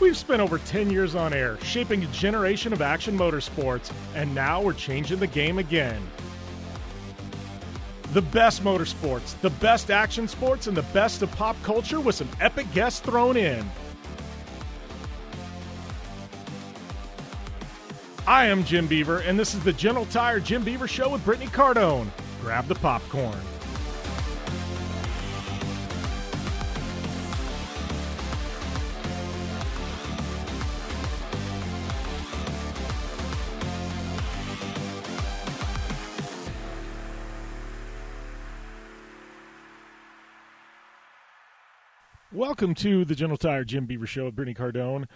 We've spent over 10 years on air, shaping a generation of action motorsports, and now we're changing the game again. The best motorsports, the best action sports, and the best of pop culture with some epic guests thrown in. I am Jim Beaver, and this is the General Tire Jim Beaver Show with Brittany Cardone. Grab the popcorn. Welcome to the General Tire Jim Beaver Show with Brittany Cardone.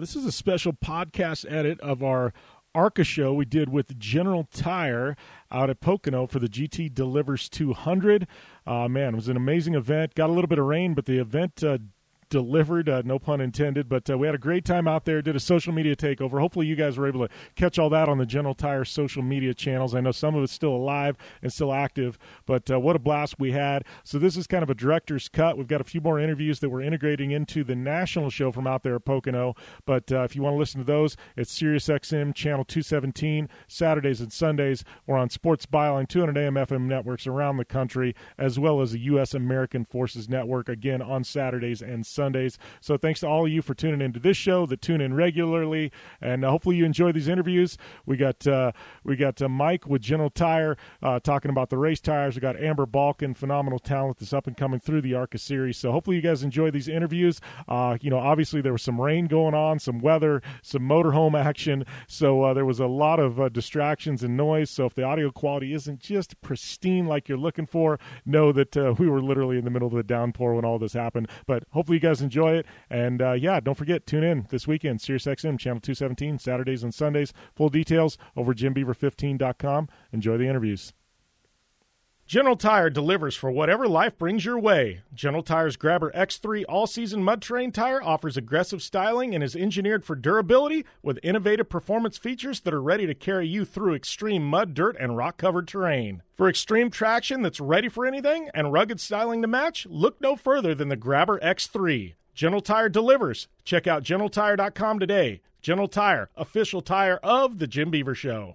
This is a special podcast edit of our ARCA show we did with General Tire out at Pocono for the GT Delivers 200. Man, it was an amazing event. Got a little bit of rain, but the event delivered, no pun intended. But we had a great time out there, did a social media takeover. Hopefully you guys were able to catch all that on the General Tire social media channels. I know some of it's still alive and still active, but what a blast we had. So this is kind of a director's cut. We've got a few more interviews that we're integrating into the national show from out there at Pocono, but if you want to listen to those, it's SiriusXM channel 217, Saturdays and Sundays. We're on Sports Byline, 200 AM FM networks around the country, as well as the U.S. American Forces Network, again on Saturdays and Sundays. So thanks to all of you for tuning into this show, that tune in regularly, and hopefully you enjoy these interviews. We got Mike with General Tire talking about the race tires. We got Amber Balcaen, phenomenal talent that's up and coming through the ARCA series. So hopefully you guys enjoy these interviews. Obviously there was some rain going on, some weather, some motorhome action. So there was a lot of distractions and noise. So if the audio quality isn't just pristine like you're looking for, know that we were literally in the middle of the downpour when all this happened. But hopefully you guys enjoy it, and don't forget, tune in this weekend, SiriusXM channel 217, Saturdays and Sundays. Full details over jimbeaver15.com. Enjoy the interviews. General Tire delivers for whatever life brings your way. General Tire's Grabber X3 all-season mud terrain tire offers aggressive styling and is engineered for durability with innovative performance features that are ready to carry you through extreme mud, dirt, and rock-covered terrain. For extreme traction that's ready for anything and rugged styling to match, look no further than the Grabber X3. General Tire delivers. Check out GeneralTire.com today. General Tire, official tire of The Jim Beaver Show.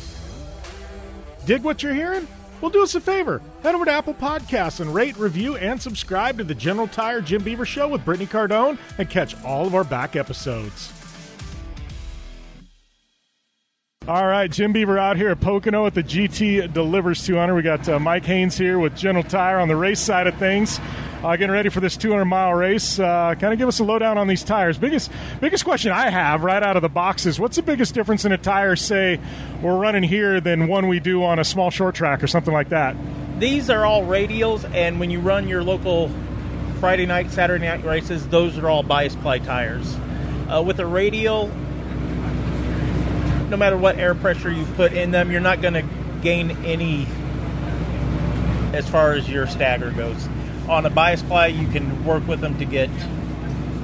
Dig what you're hearing? Well, do us a favor. Head over to Apple Podcasts and rate, review, and subscribe to the General Tire Jim Beaver Show with Brittany Cardone and catch all of our back episodes. All right, Jim Beaver out here at Pocono at the GT Delivers 200. We got Mike Haynes here with General Tire on the race side of things. Getting ready for this 200-mile race. Kind of give us a lowdown on these tires. Biggest question I have right out of the box is, what's the biggest difference in a tire, say, we're running here than one we do on a small short track or something like that? These are all radials, and when you run your local Friday night, Saturday night races, those are all bias ply tires. With a radial, no matter what air pressure you put in them, you're not going to gain any as far as your stagger goes. On a bias ply, you can work with them to get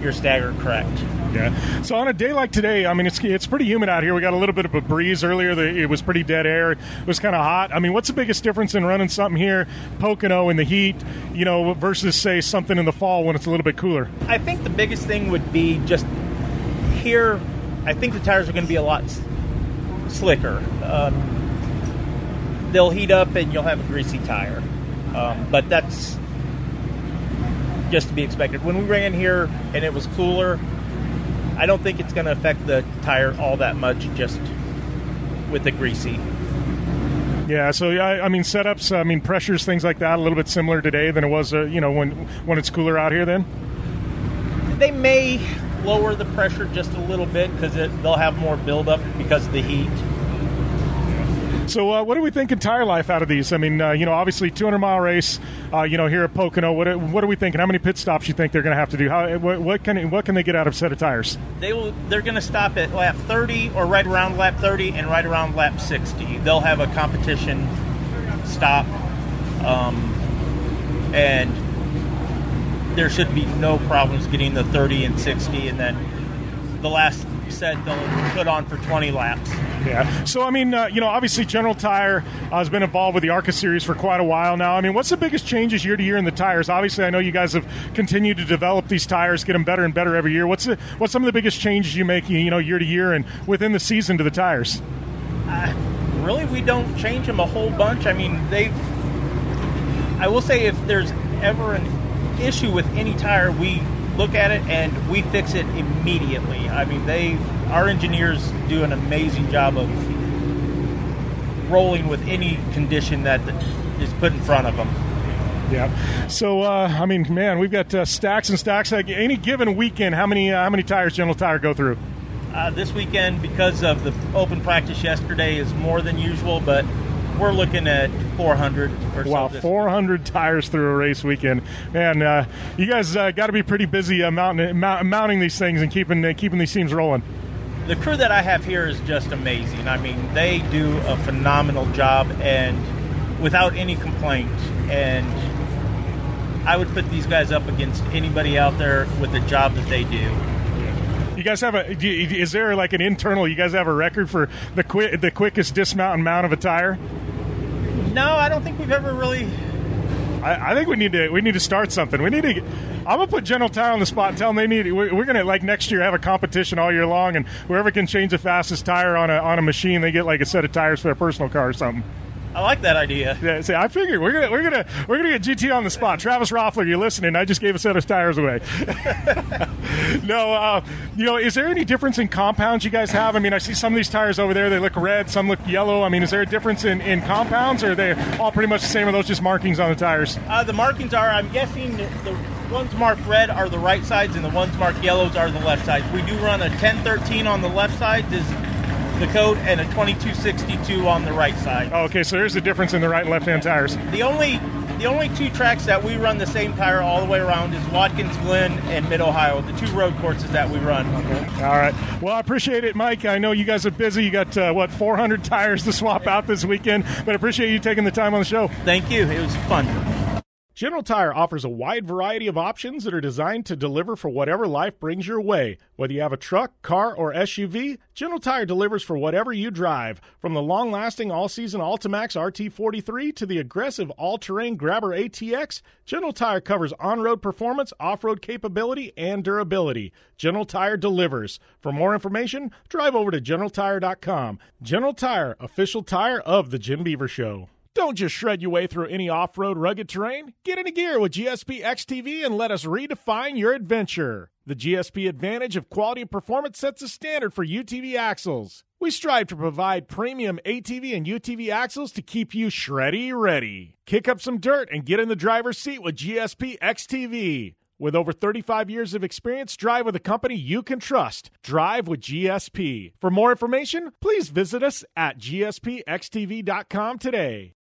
your stagger correct. Yeah. So on a day like today, I mean, it's pretty humid out here. We got a little bit of a breeze earlier. It was pretty dead air. It was kind of hot. I mean, what's the biggest difference in running something here, Pocono, in the heat, versus, say, something in the fall when it's a little bit cooler? I think the biggest thing would be just here, I think the tires are going to be a lot slicker. they'll heat up and you'll have a greasy tire. But that's just to be expected. When we ran here and it was cooler, I don't think it's going to affect the tire all that much just with the greasy. Yeah, so I mean, setups, I mean, pressures, things like that, a little bit similar today than it was, you know, when it's cooler out here then? They may lower the pressure just a little bit because they'll have more buildup because of the heat. So what are we thinking tire life out of these? I mean, you know, obviously 200-mile race, you know, here at Pocono. What are we thinking? How many pit stops do you think they're going to have to do? What can they get out of a set of tires? They're going to stop at lap 30 or right around lap 30 and right around lap 60. They'll have a competition stop, and there should be no problems getting the 30 and 60, and then the last set they'll put on for 20 laps. Yeah. So, I mean, you know, obviously General Tire has been involved with the ARCA series for quite a while now. I mean, what's the biggest changes year to year in the tires? Obviously, I know you guys have continued to develop these tires, get them better and better every year. What's some of the biggest changes you make, you know, year to year and within the season to the tires? Really, we don't change them a whole bunch. I mean, I will say if there's ever an issue with any tire, we look at it and we fix it immediately. I mean, our engineers do an amazing job of rolling with any condition that is put in front of them. Yeah. So I mean, man, we've got stacks and stacks. Like any given weekend, how many tires General Tire go through? This weekend, because of the open practice yesterday, is more than usual, but we're looking at 400 or so. Wow, 400 tires through a race weekend. Man, you guys got to be pretty busy mounting these things and keeping these teams rolling. The crew that I have here is just amazing. I mean, they do a phenomenal job and without any complaint. And I would put these guys up against anybody out there with the job that they do. You guys have is there like an internal, you guys have a record for the quickest dismount and mount of a tire? No, I don't think we've ever really. I think we need to start something. I'm gonna put General Tire on the spot and tell them we're gonna like next year have a competition all year long, and whoever can change the fastest tire on a machine, they get like a set of tires for their personal car or something. I like that idea. Yeah, see, I figured we're gonna get GT on the spot. Travis Roffler, you're listening. I just gave a set of tires away. No, you know, is there any difference in compounds you guys have? I mean, I see some of these tires over there. They look red. Some look yellow. I mean, is there a difference in compounds, or are they all pretty much the same? Or are those just markings on the tires? The markings are, I'm guessing, the ones marked red are the right sides, and the ones marked yellows are the left sides. We do run a 1013 on the left side. The code, and a 2262 on the right side. Oh, okay, so there's a difference in the right and left-hand tires. The only two tracks that we run the same tire all the way around is Watkins Glen and Mid-Ohio, the two road courses that we run. Okay. All right. Well, I appreciate it, Mike. I know you guys are busy. You got, 400 tires to swap out this weekend, but I appreciate you taking the time on the show. Thank you. It was fun. General Tire offers a wide variety of options that are designed to deliver for whatever life brings your way. Whether you have a truck, car, or SUV, General Tire delivers for whatever you drive. From the long-lasting all-season Ultimax RT43 to the aggressive all-terrain Grabber ATX, General Tire covers on-road performance, off-road capability, and durability. General Tire delivers. For more information, drive over to GeneralTire.com. General Tire, official tire of The Jim Beaver Show. Don't just shred your way through any off-road rugged terrain. Get into gear with GSP XTV and let us redefine your adventure. The GSP advantage of quality and performance sets a standard for UTV axles. We strive to provide premium ATV and UTV axles to keep you shreddy ready. Kick up some dirt and get in the driver's seat with GSP XTV. With over 35 years of experience, drive with a company you can trust. Drive with GSP. For more information, please visit us at gspxtv.com today.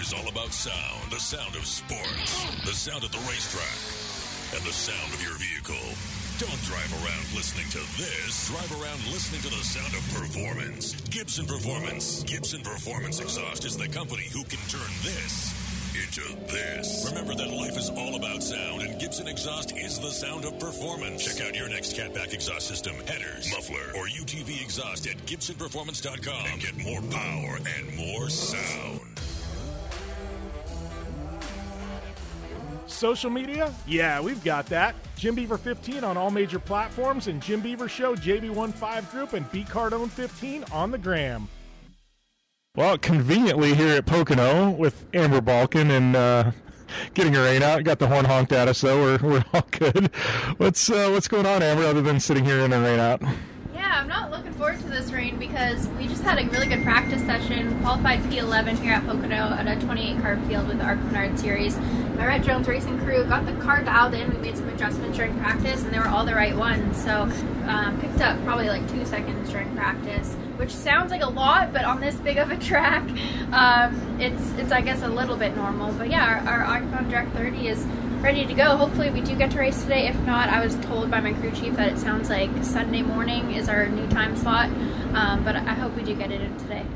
is all about sound. The sound of sports, the sound of the racetrack, and the sound of your vehicle. Don't drive around listening to this. Drive around listening to the sound of performance. Gibson Performance. Gibson Performance Exhaust is the company who can turn this into this. Remember that life is sound, and Gibson exhaust is the sound of performance. Check out your next catback exhaust system, headers, muffler, or UTV exhaust at GibsonPerformance.com and get more power and more sound. Social media? Yeah, we've got that. Jim Beaver 15 on all major platforms and Jim Beaver Show, JB15 Group, and B Cardone 15 on the gram. Well, conveniently here at Pocono with Amber Balcaen and getting her rain out. Got the horn honked at us, though. We're all good. What's going on, Amber, other than sitting here in a rain out? Yeah, I'm not looking forward to this rain because we just had a really good practice session. Qualified P11 here at Pocono on a 28-car field with the ARCA Menards Series. My Rette Jones Racing crew got the car dialed in. We made some adjustments during practice, and they were all the right ones. So picked up probably like 2 seconds during practice, which sounds like a lot, but on this big of a track, it's I guess a little bit normal. But yeah, our Icon Direct 30 is ready to go. Hopefully we do get to race today. If not, I was told by my crew chief that it sounds like Sunday morning is our new time slot, but I hope we do get it in today.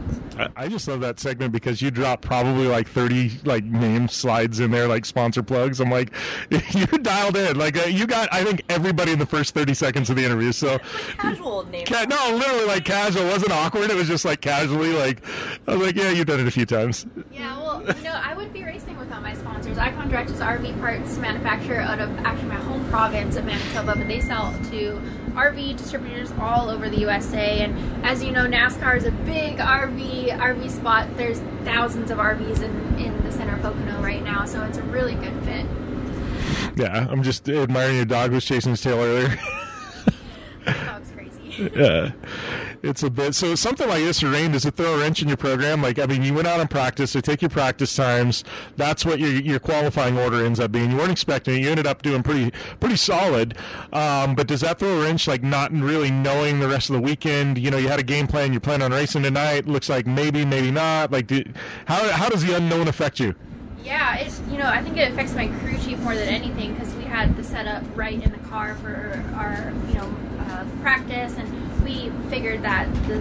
I just love that segment because you dropped probably like 30 like name slides in there, like sponsor plugs. I'm like, you dialed in. Like you got, I think, everybody in the first 30 seconds of the interview. So like casual name. No, literally like casual. It wasn't awkward. It was just like casually. Like I was like, yeah, you've done it a few times. Yeah, well, you know, I would be racing without my sponsors. Icon Direct is RV parts manufacturer out of actually my home province of Manitoba, but they sell to RV distributors all over the USA. And as you know, NASCAR is a big RV spot. There's thousands of RVs in the center of Pocono right now, so it's a really good fit. Yeah, I'm just admiring your dog was chasing his tail earlier. My dog's crazy. Yeah, it's a bit. So something like this, rain, does it throw a wrench in your program? Like, I mean, you went out on practice. They take your practice times. That's what your qualifying order ends up being. You weren't expecting it. You ended up doing pretty solid. But does that throw a wrench, like not really knowing the rest of the weekend? You know, you had a game plan. You plan on racing tonight. Looks like maybe, maybe not. Like, how does the unknown affect you? Yeah, I think it affects my crew chief more than anything because we had the setup right in the car for our, practice, and we figured that the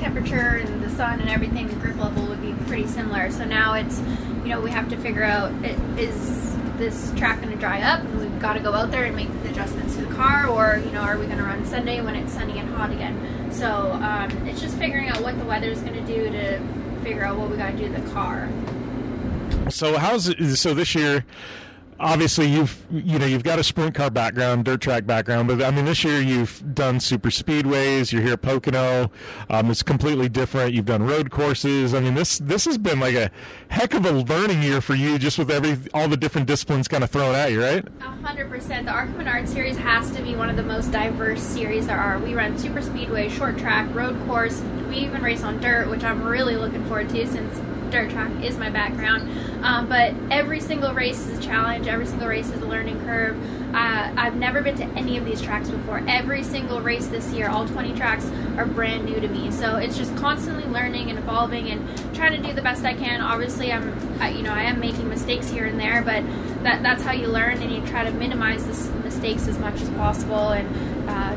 temperature and the sun and everything, the grip level would be pretty similar. So now it's, we have to figure out, is this track going to dry up and we've got to go out there and make the adjustments to the car, or, are we going to run Sunday when it's sunny and hot again? So it's just figuring out what the weather is going to do to figure out what we got to do to the car. So so this year, obviously, you've got a sprint car background, dirt track background, but I mean this year you've done super speedways. You're here at Pocono. It's completely different. You've done road courses. I mean this has been like a heck of a learning year for you, just with all the different disciplines kind of thrown at you, right? 100%. The ARCA Menards Series has to be one of the most diverse series there are. We run super speedway, short track, road course. We even race on dirt, which I'm really looking forward to since dirt track is my background, but every single race is a challenge, every single race is a learning curve. I've never been to any of these tracks before. Every single race this year, all 20 tracks are brand new to me, so it's just constantly learning and evolving and trying to do the best I can. Obviously I am making mistakes here and there, but that's how you learn, and you try to minimize the mistakes as much as possible and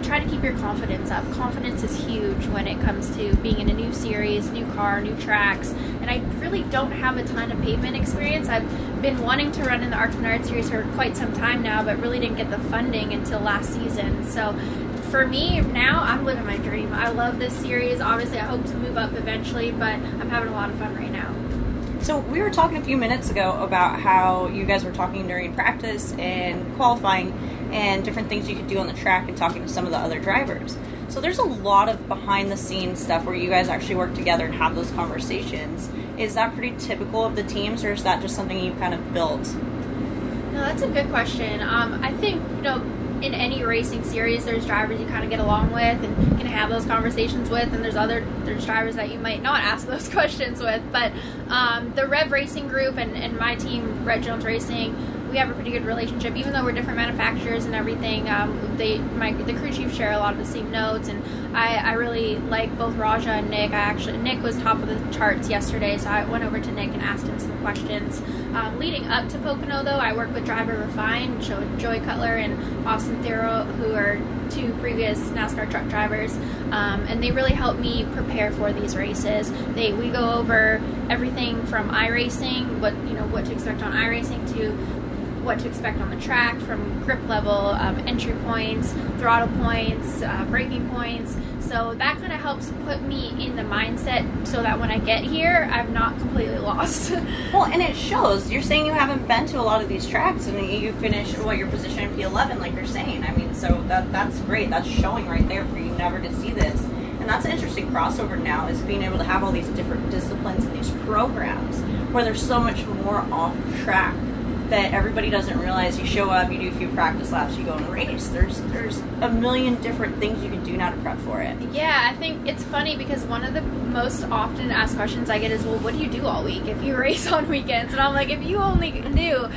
try to keep your confidence up. Confidence is huge when it comes to being in a new series, new car, new tracks, and I really don't have a ton of pavement experience. I've been wanting to run in the ARCA Menards Series for quite some time now, but really didn't get the funding until last season. So for me now, I'm living my dream. I love this series. Obviously, I hope to move up eventually, but I'm having a lot of fun right now. So we were talking a few minutes ago about how you guys were talking during practice and qualifying and different things you could do on the track and talking to some of the other drivers. So there's a lot of behind-the-scenes stuff where you guys actually work together and have those conversations. Is that pretty typical of the teams, or is that just something you kind of built? No, that's a good question. I think, in any racing series, there's drivers you kind of get along with and can have those conversations with, and there's drivers that you might not ask those questions with. But the Rev Racing Group and my team, Rette Jones Racing, we have a pretty good relationship, even though we're different manufacturers and everything. The crew chiefs share a lot of the same notes, and I really like both Raja and Nick. Nick was top of the charts yesterday, so I went over to Nick and asked him some questions. Leading up to Pocono, though, I worked with Driver Refine, Joey Cutler, and Austin Thero, who are two previous NASCAR truck drivers, and they really helped me prepare for these races. We go over everything from iRacing, what to expect on iRacing to what to expect on the track from grip level, entry points, throttle points, braking points. So that kind of helps put me in the mindset so that when I get here, I'm not completely lost. Well, and it shows. You're saying you haven't been to a lot of these tracks, and you finish, well, your position in P11, like you're saying. I mean, so that's great. That's showing right there for you never to see this. And that's an interesting crossover now, is being able to have all these different disciplines and these programs where there's so much more off track that everybody doesn't realize. You show up, you do a few practice laps, you go and race. There's a million different things you can do now to prep for it. Yeah, I think it's funny because one of the most often asked questions I get is, well, what do you do all week if you race on weekends? And I'm like, if you only knew.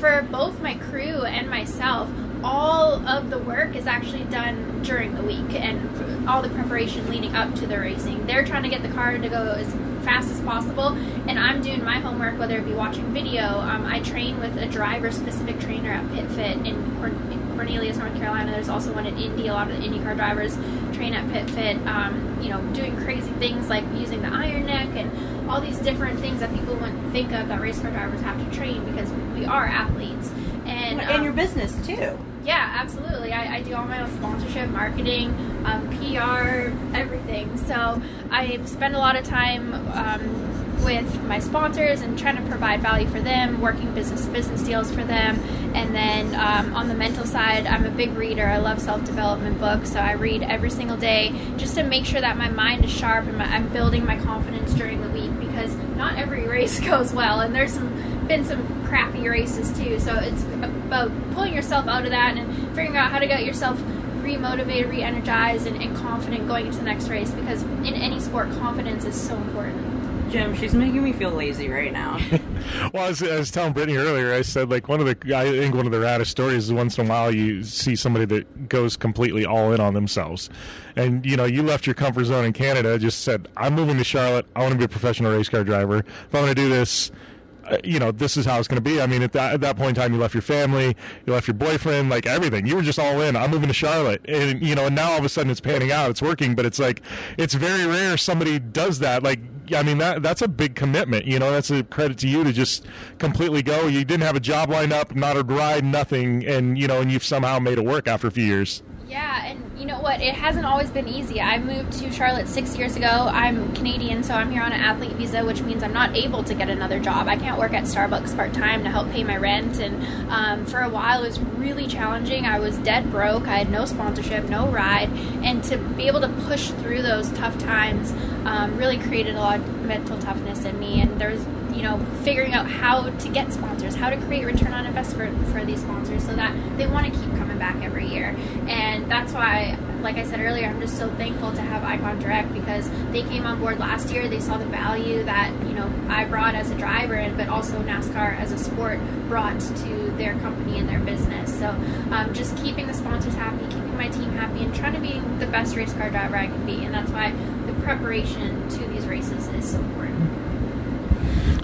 For both my crew and myself, all of the work is actually done during the week and all the preparation leading up to the racing. They're trying to get the car to go as fast as possible, and I'm doing my homework, whether it be watching video. I train with a driver-specific trainer at PitFit in Cornelius, North Carolina. There's also one in Indy. A lot of the IndyCar drivers train at PitFit, you know, doing crazy things like using the iron neck and all these different things that people wouldn't think of that race car drivers have to train, because we are athletes. And your business, too. Yeah, absolutely. I do all my own sponsorship, marketing, PR, everything. So I spend a lot of time with my sponsors and trying to provide value for them, working business deals for them. And then on the mental side, I'm a big reader. I love self-development books, so I read every single day just to make sure that my mind is sharp and I'm building my confidence during the week, because not every race goes well, and there's been some crappy races too. So it's about pulling yourself out of that and figuring out how to get yourself re-motivated, re-energized, and confident going into the next race, because in any sport, confidence is so important. Jim, she's making me feel lazy right now. Well, I was telling Brittany earlier, I said, like, I think one of the raddest stories is once in a while you see somebody that goes completely all in on themselves. And, you know, you left your comfort zone in Canada, just said, I'm moving to Charlotte. I want to be a professional race car driver. If I want to do this, you know, this is how it's going to be. I mean, at that point in time, you left your family, you left your boyfriend, like everything. You were just all in. I'm moving to Charlotte. And, you know, and now all of a sudden it's panning out. It's working. But it's like, it's very rare somebody does that. Like, I mean, that's a big commitment. You know, that's a credit to you to just completely go. You didn't have a job lined up, not a ride, nothing. And, you know, and you've somehow made it work after a few years. Yeah, and you know what? It hasn't always been easy. I moved to Charlotte 6 years ago. I'm Canadian, so I'm here on an athlete visa, which means I'm not able to get another job. I can't work at Starbucks part-time to help pay my rent, and for a while it was really challenging. I was dead broke. I had no sponsorship, no ride, and to be able to push through those tough times really created a lot of mental toughness in me, and there's, you know, figuring out how to get sponsors, how to create return on investment for these sponsors so that they want to keep coming back every year. And that's why, like I said earlier, I'm just so thankful to have Icon Direct, because they came on board last year. They saw the value that, you know, I brought as a driver, and but also NASCAR as a sport brought to their company and their business. So just keeping the sponsors happy, keeping my team happy, and trying to be the best race car driver I can be. And that's why the preparation to these races is so important.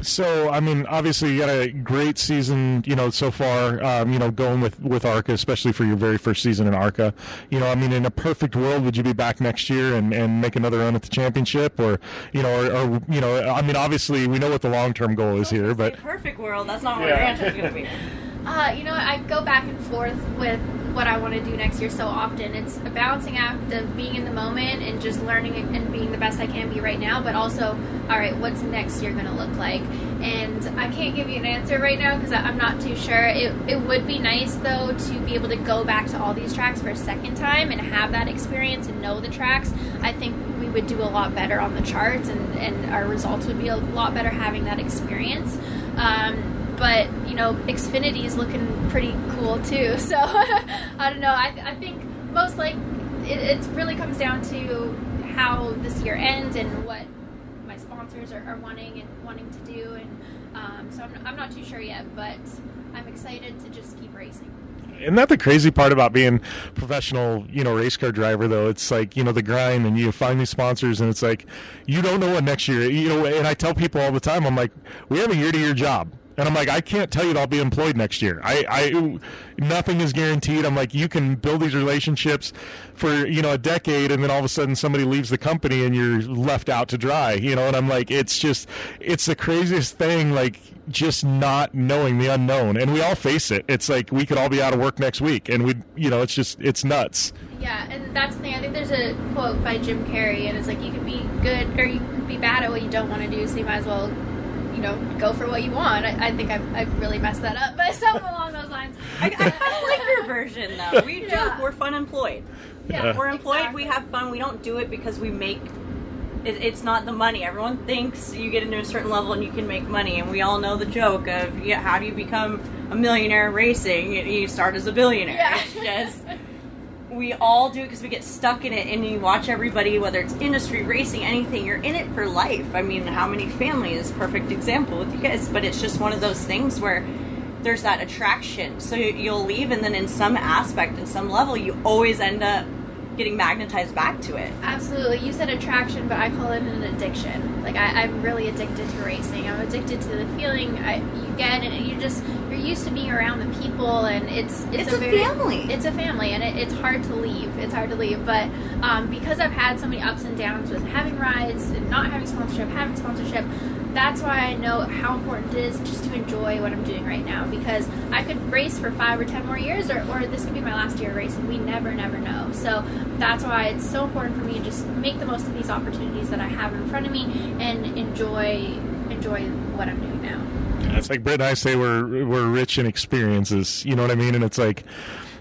So, I mean, obviously you got a great season, you know, so far, you know, going with ARCA, especially for your very first season in ARCA. You know, I mean, in a perfect world, would you be back next year and make another run at the championship? Or, you know, or you know, I mean, obviously we know what the long-term goal is here. But perfect world, that's not what your answer is going to be. You know, I go back and forth with what I want to do next year so often. It's a balancing act of being in the moment and just learning and being the best I can be right now, but also, all right, what's next year going to look like? And I can't give you an answer right now because I'm not too sure. It would be nice, though, to be able to go back to all these tracks for a second time and have that experience and know the tracks. I think we would do a lot better on the charts, and our results would be a lot better having that experience. But, you know, Xfinity is looking pretty cool, too. So, I don't know. I think most, like, it really comes down to how this year ends and what my sponsors are wanting to do. And so I'm not too sure yet, but I'm excited to just keep racing. Isn't that the crazy part about being a professional, you know, race car driver, though? It's like, you know, the grind, and you find these sponsors, and it's like, you don't know what next year, you know, and I tell people all the time, I'm like, we have a year-to-year job. And I'm like, I can't tell you that I'll be employed next year. Nothing is guaranteed. I'm like, you can build these relationships for, you know, a decade, and then all of a sudden somebody leaves the company and you're left out to dry, you know. And I'm like, it's the craziest thing, like, just not knowing the unknown. And we all face it. It's like we could all be out of work next week, and it's nuts. Yeah, and that's the thing. I think there's a quote by Jim Carrey, and it's like, you can be good or you can be bad at what you don't want to do, so you might as well, you know, go for what you want. I think I've really messed that up, but something along those lines. I like your version, though. We joke, we're fun employed. Yeah, we're employed, exactly. We have fun. We don't do it because we make... It's not the money. Everyone thinks you get into a certain level and you can make money, and we all know the joke of, yeah, how do you become a millionaire racing? You start as a billionaire. Yeah. It's just... We all do it because we get stuck in it, and you watch everybody, whether it's industry, racing, anything, you're in it for life. I mean, how many families? Perfect example with you guys. But it's just one of those things where there's that attraction. So you'll leave, and then in some aspect, in some level, you always end up getting magnetized back to it. Absolutely. You said attraction, but I call it an addiction. Like, I'm really addicted to racing. I'm addicted to the feeling you get, and you're used to being around the people, and it's a family. It's a family, and it's hard to leave. It's hard to leave, but because I've had so many ups and downs with having rides and not having sponsorship, having sponsorship, that's why I know how important it is just to enjoy what I'm doing right now, because I could race for 5 or 10 more years, or this could be my last year of racing. We never know. So that's why it's so important for me to just make the most of these opportunities that I have in front of me and enjoy what I'm doing now. Yeah, it's like Britt and I say, we're rich in experiences, you know what I mean? And it's like,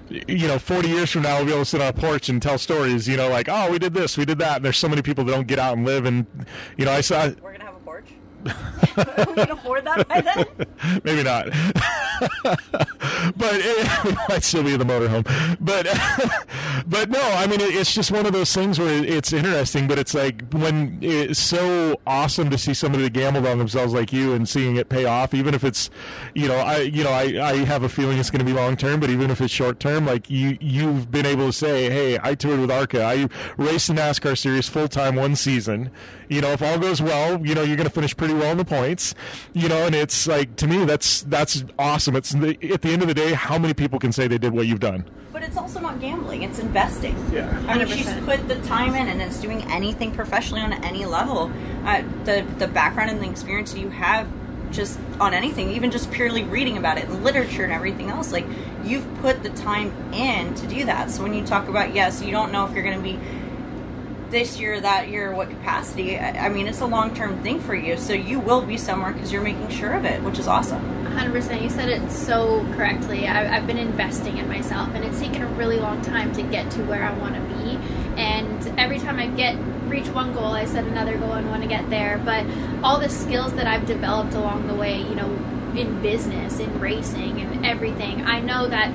you know, 40 years from now, we'll be able to sit on a porch and tell stories, you know, like, oh, we did this, we did that. And there's so many people that don't get out and live. And, you know, I saw... We're going to have a porch? We can afford that by then? Maybe not. But it might still be in the motorhome. But no, I mean, it's just one of those things where it's interesting, but it's like, when it's so awesome to see somebody that gambled on themselves like you and seeing it pay off, even if it's, you know, I have a feeling it's going to be long term, but even if it's short term, like you've been able to say, hey, I toured with ARCA, I raced the NASCAR series full time one season. You know, if all goes well, you know, you're going to finish pretty well in the points, you know, and it's like, to me, that's awesome. It's at the end of the day, how many people can say they did what you've done? But it's also not gambling, it's investing. Yeah. 100%. I mean, she's put the time in, and it's doing anything professionally on any level. The background and the experience you have just on anything, even just purely reading about it, literature and everything else, like, you've put the time in to do that. So when you talk about, yes, you don't know if you're going to be this year, that year, what capacity, I mean, it's a long-term thing for you, so you will be somewhere because you're making sure of it, which is awesome. 100%. You said it so correctly. I've been investing in myself, and it's taken a really long time to get to where I want to be, and every time I reach one goal, I set another goal and want to get there. But all the skills that I've developed along the way, you know, in business, in racing, and everything, I know that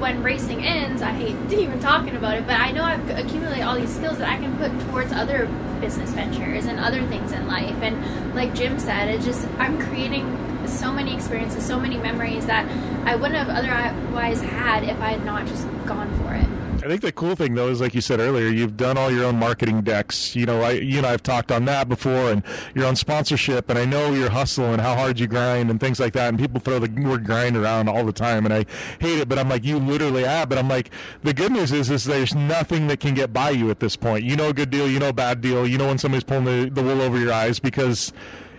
when racing ends, I hate even talking about it, but I know I've accumulated all these skills that I can put towards other business ventures and other things in life. And like Jim said, it's just, I'm creating so many experiences, so many memories that I wouldn't have otherwise had if I had not just gone for it. I think the cool thing, though, is like you said earlier, you've done all your own marketing decks. You know, I've talked on that before, and your own sponsorship, and I know your hustle and how hard you grind and things like that. And people throw the word grind around all the time, and I hate it, but I'm like, you literally have. But I'm like, the good news is there's nothing that can get by you at this point. You know a good deal, you know a bad deal, you know when somebody's pulling the wool over your eyes, because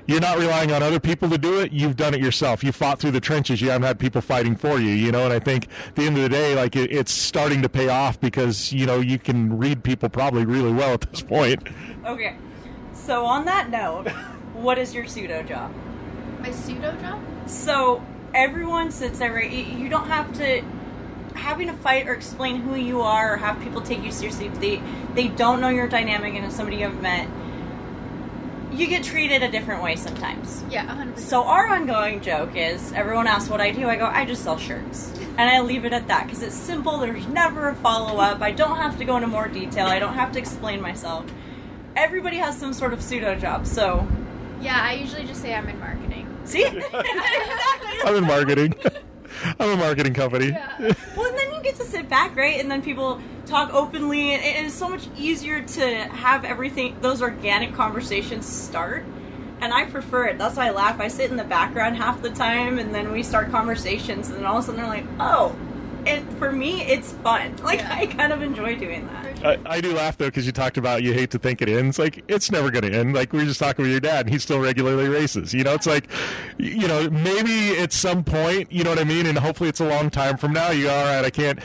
you're not relying on other people to do it. You've done it yourself. You fought through the trenches. You haven't had people fighting for you, you know. And I think at the end of the day, like, it's starting to pay off because, you know, you can read people probably really well at this point. Okay. So on that note, what is your pseudo job? My pseudo job? So everyone sits there. You don't have to... having to fight or explain who you are or have people take you seriously. They don't know your dynamic, and it's somebody you haven't met. You get treated a different way sometimes. Yeah, 100%. So our ongoing joke is, everyone asks what I do, I go, I just sell shirts. And I leave it at that, because it's simple, there's never a follow-up, I don't have to go into more detail, I don't have to explain myself. Everybody has some sort of pseudo job, so... Yeah, I usually just say I'm in marketing. See? I'm in marketing. I'm a marketing company. Yeah. Well, and then you get to sit back, right? And then people talk openly, and it is so much easier to have everything, those organic conversations start And I prefer it. That's why I laugh. I sit in the background half the time, and then we start conversations, and then all of a sudden they're like, oh. And for me, it's fun. Like, yeah. I kind of enjoy doing that. I do laugh, though, because you talked about you hate to think it ends. Like, it's never going to end. Like, we were just talking with your dad, and he still regularly races. You know, it's like, you know, maybe at some point, you know what I mean? And hopefully it's a long time from now. You go, all right, I can't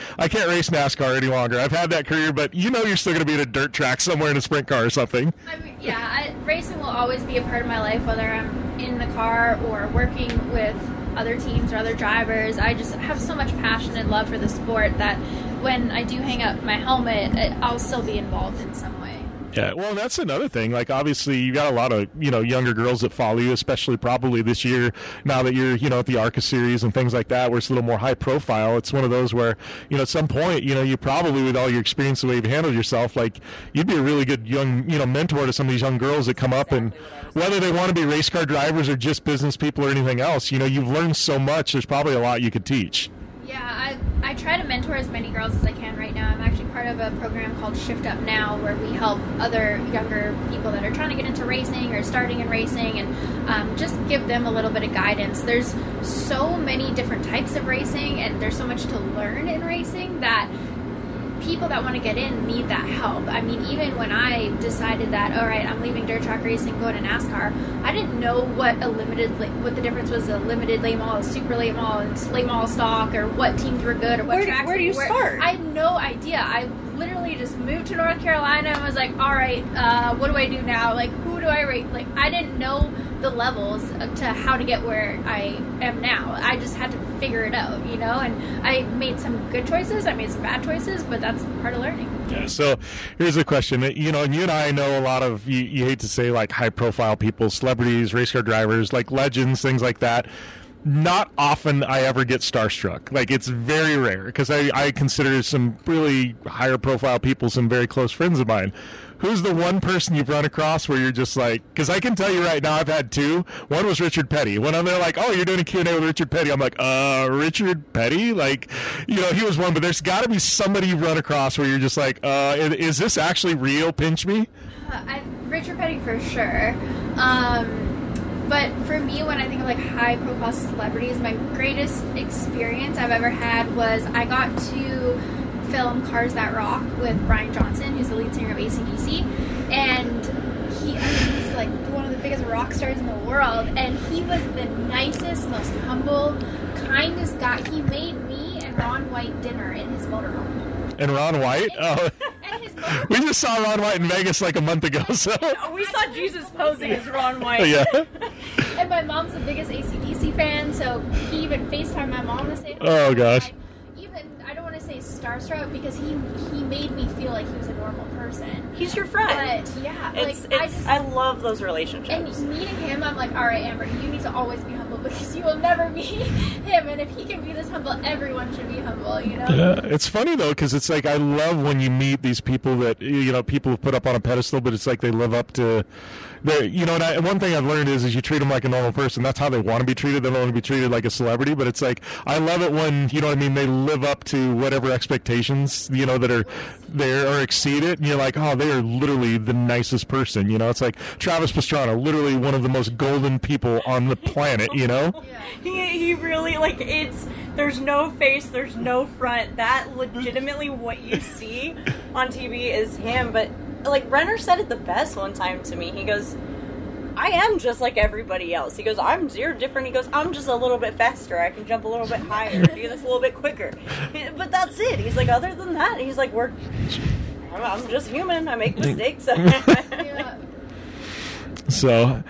race NASCAR any longer. I've had that career, but you know you're still going to be at a dirt track somewhere in a sprint car or something. I mean, yeah, racing will always be a part of my life, whether I'm in the car or working with other teams or other drivers. I just have so much passion and love for the sport that when I do hang up my helmet, I'll still be involved in some way. Yeah, well, that's another thing. Like, obviously, you got a lot of, you know, younger girls that follow you, especially probably this year, now that you're, you know, at the ARCA series and things like that, where it's a little more high profile. It's one of those where, you know, at some point, you know, you probably, with all your experience, the way you've handled yourself, like, you'd be a really good young, you know, mentor to some of these young girls that come up, and whether they want to be race car drivers or just business people or anything else, you know, you've learned so much. There's probably a lot you could teach. Yeah, I try to mentor as many girls as I can right now. I'm actually part of a program called Shift Up Now, where we help other younger people that are trying to get into racing or starting in racing, and just give them a little bit of guidance. There's so many different types of racing, and there's so much to learn in racing that people that want to get in need that help. I mean, even when I decided that, all right, I'm leaving dirt track racing, going to NASCAR, I didn't know what the difference was a limited late model, super late model, and late model stock, or what teams were good, or what tracks. Where do you start? I had no idea. I literally just moved to North Carolina and was like, all right, what do I do now? Like, who do I rate? Like, I didn't know the levels to how to get where I am now. I just had to figure it out, you know, and I made some good choices, I made some bad choices, but that's part of learning. Yeah, so here's a question, you know, and you and I know a lot of, you hate to say, like, high profile people, celebrities, race car drivers, like legends, things like that. Not often I ever get starstruck. Like, it's very rare, because I consider some really higher profile people some very close friends of mine. Who's the one person you've run across where you're just like, because I can tell you right now, I've had two. One was Richard Petty. When I'm there like, oh, you're doing a Q&A with Richard Petty, I'm like, Richard Petty? Like, you know, he was one, but there's got to be somebody you've run across where you're just like, is this actually real? Pinch me? Richard Petty for sure. But for me, when I think of, like, high-profile celebrities, my greatest experience I've ever had was I got to film Cars That Rock with Brian Johnson, who's the lead singer of AC/DC, and he's, like, one of the biggest rock stars in the world, and he was the nicest, most humble, kindest guy. He made me and Ron White dinner in his motorhome. And Ron White? Oh. We just saw Ron White in Vegas like a month ago. So we saw Jesus posing as Ron White. Yeah. And my mom's the biggest AC/DC fan, so he even FaceTimed my mom to say, oh gosh. I don't want to say starstruck, because he made me feel like he was a normal person. He's your friend. But yeah, I love those relationships. And meeting him, I'm like, all right, Amber, you need to always be humble, because you will never be him, and if he can be this humble, everyone should be humble, you know? Yeah, it's funny, though, because it's like, I love when you meet these people that, you know, people have put up on a pedestal, but it's like they live up to, you know, and one thing I've learned is you treat them like a normal person. That's how they want to be treated. They don't want to be treated like a celebrity, but it's like, I love it when, you know what I mean, they live up to whatever expectations, you know, that are there or exceed it, and you're like, oh, they are literally the nicest person, you know? It's like Travis Pastrana, literally one of the most golden people on the planet, you know? Yeah. He really, like, it's, there's no face, there's no front. That legitimately what you see on TV is him, but like Renner said it the best one time to me. He goes, I am just like everybody else. He goes, I'm zero different. He goes, I'm just a little bit faster. I can jump a little bit higher, do this a little bit quicker. But that's it. He's like, other than that, he's like, I'm just human. I make mistakes. Yeah. So,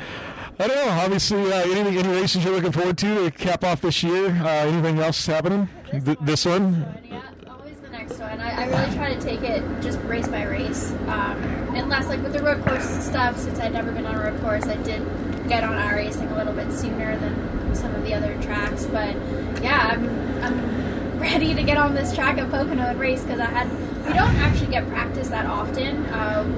I don't know. Obviously, any races you're looking forward to cap off this year? Anything else happening? This one? Yeah. And I really try to take it just race by race, unless like with the road course stuff, since I'd never been on a road course, I did get on iRacing a little bit sooner than some of the other tracks. But yeah, I'm ready to get on this track at Pocono and race, because we don't actually get practice that often.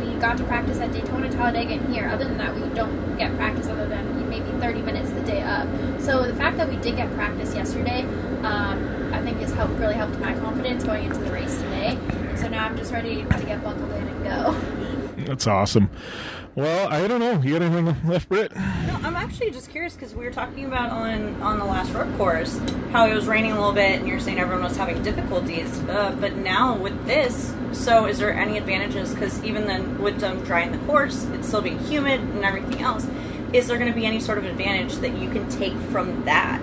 We got to practice at Daytona, Talladega, and here. Other than that, we don't get practice, other than maybe 30 minutes the day up. So the fact that we did get practice yesterday, I think it's really helped my confidence going into the race today. So now I'm just ready to get buckled in and go. That's awesome. Well, I don't know. You got anything left, Britt? No, I'm actually just curious because we were talking about on the last road course how it was raining a little bit, and you were saying everyone was having difficulties. But now with this, so is there any advantages? Because even then, with them drying the course, it's still being humid and everything else. Is there going to be any sort of advantage that you can take from that?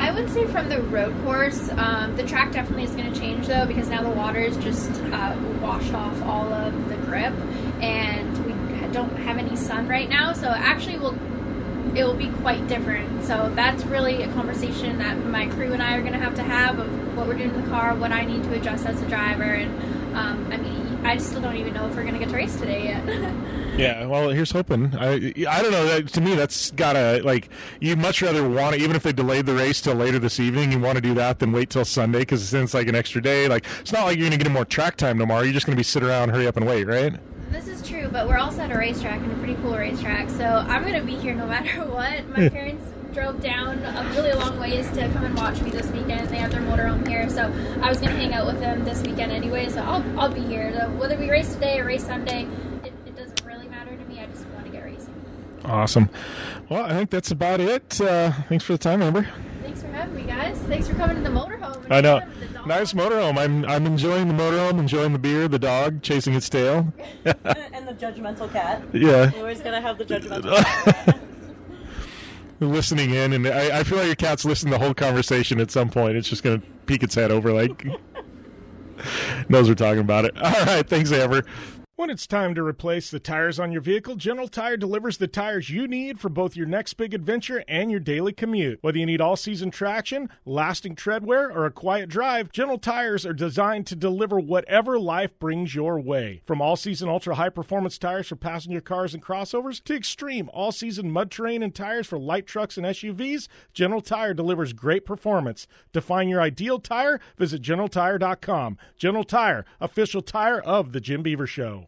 I would say from the road course, the track definitely is going to change, though, because now the water is just washed off all of the grip, and we don't have any sun right now, so actually it will be quite different. So that's really a conversation that my crew and I are going to have of what we're doing in the car, what I need to adjust as a driver, and I mean, I still don't even know if we're going to get to race today yet. Yeah, well, here's hoping. I don't know. To me, that's gotta, like, you'd much rather want to, even if they delayed the race till later this evening, you want to do that than wait till Sunday, because then it's like an extra day. Like, it's not like you're going to get more track time tomorrow. You're just going to be sit around, hurry up and wait, right? This is true, but we're also at a racetrack, and a pretty cool racetrack, so I'm going to be here no matter what. My parents drove down a really long ways to come and watch me this weekend. They have their motorhome here, so I was going to hang out with them this weekend anyway, so I'll be here. So whether we race today or race Sunday, awesome. Well, I think that's about it. Thanks for the time, Amber. Thanks for having me, guys. Thanks for coming to the motorhome. I know. Nice motorhome. I'm enjoying the motorhome, enjoying the beer, the dog chasing its tail. And the judgmental cat. Yeah. We're always going to have the judgmental cat. Listening in, and I feel like your cat's listening to the whole conversation at some point. It's just going to peek its head over, like, knows we're talking about it. All right. Thanks, Amber. When it's time to replace the tires on your vehicle, General Tire delivers the tires you need for both your next big adventure and your daily commute. Whether you need all-season traction, lasting tread wear, or a quiet drive, General Tires are designed to deliver whatever life brings your way. From all-season ultra-high-performance tires for passenger cars and crossovers to extreme all-season mud terrain and tires for light trucks and SUVs, General Tire delivers great performance. To find your ideal tire, visit GeneralTire.com. General Tire, official tire of The Jim Beaver Show.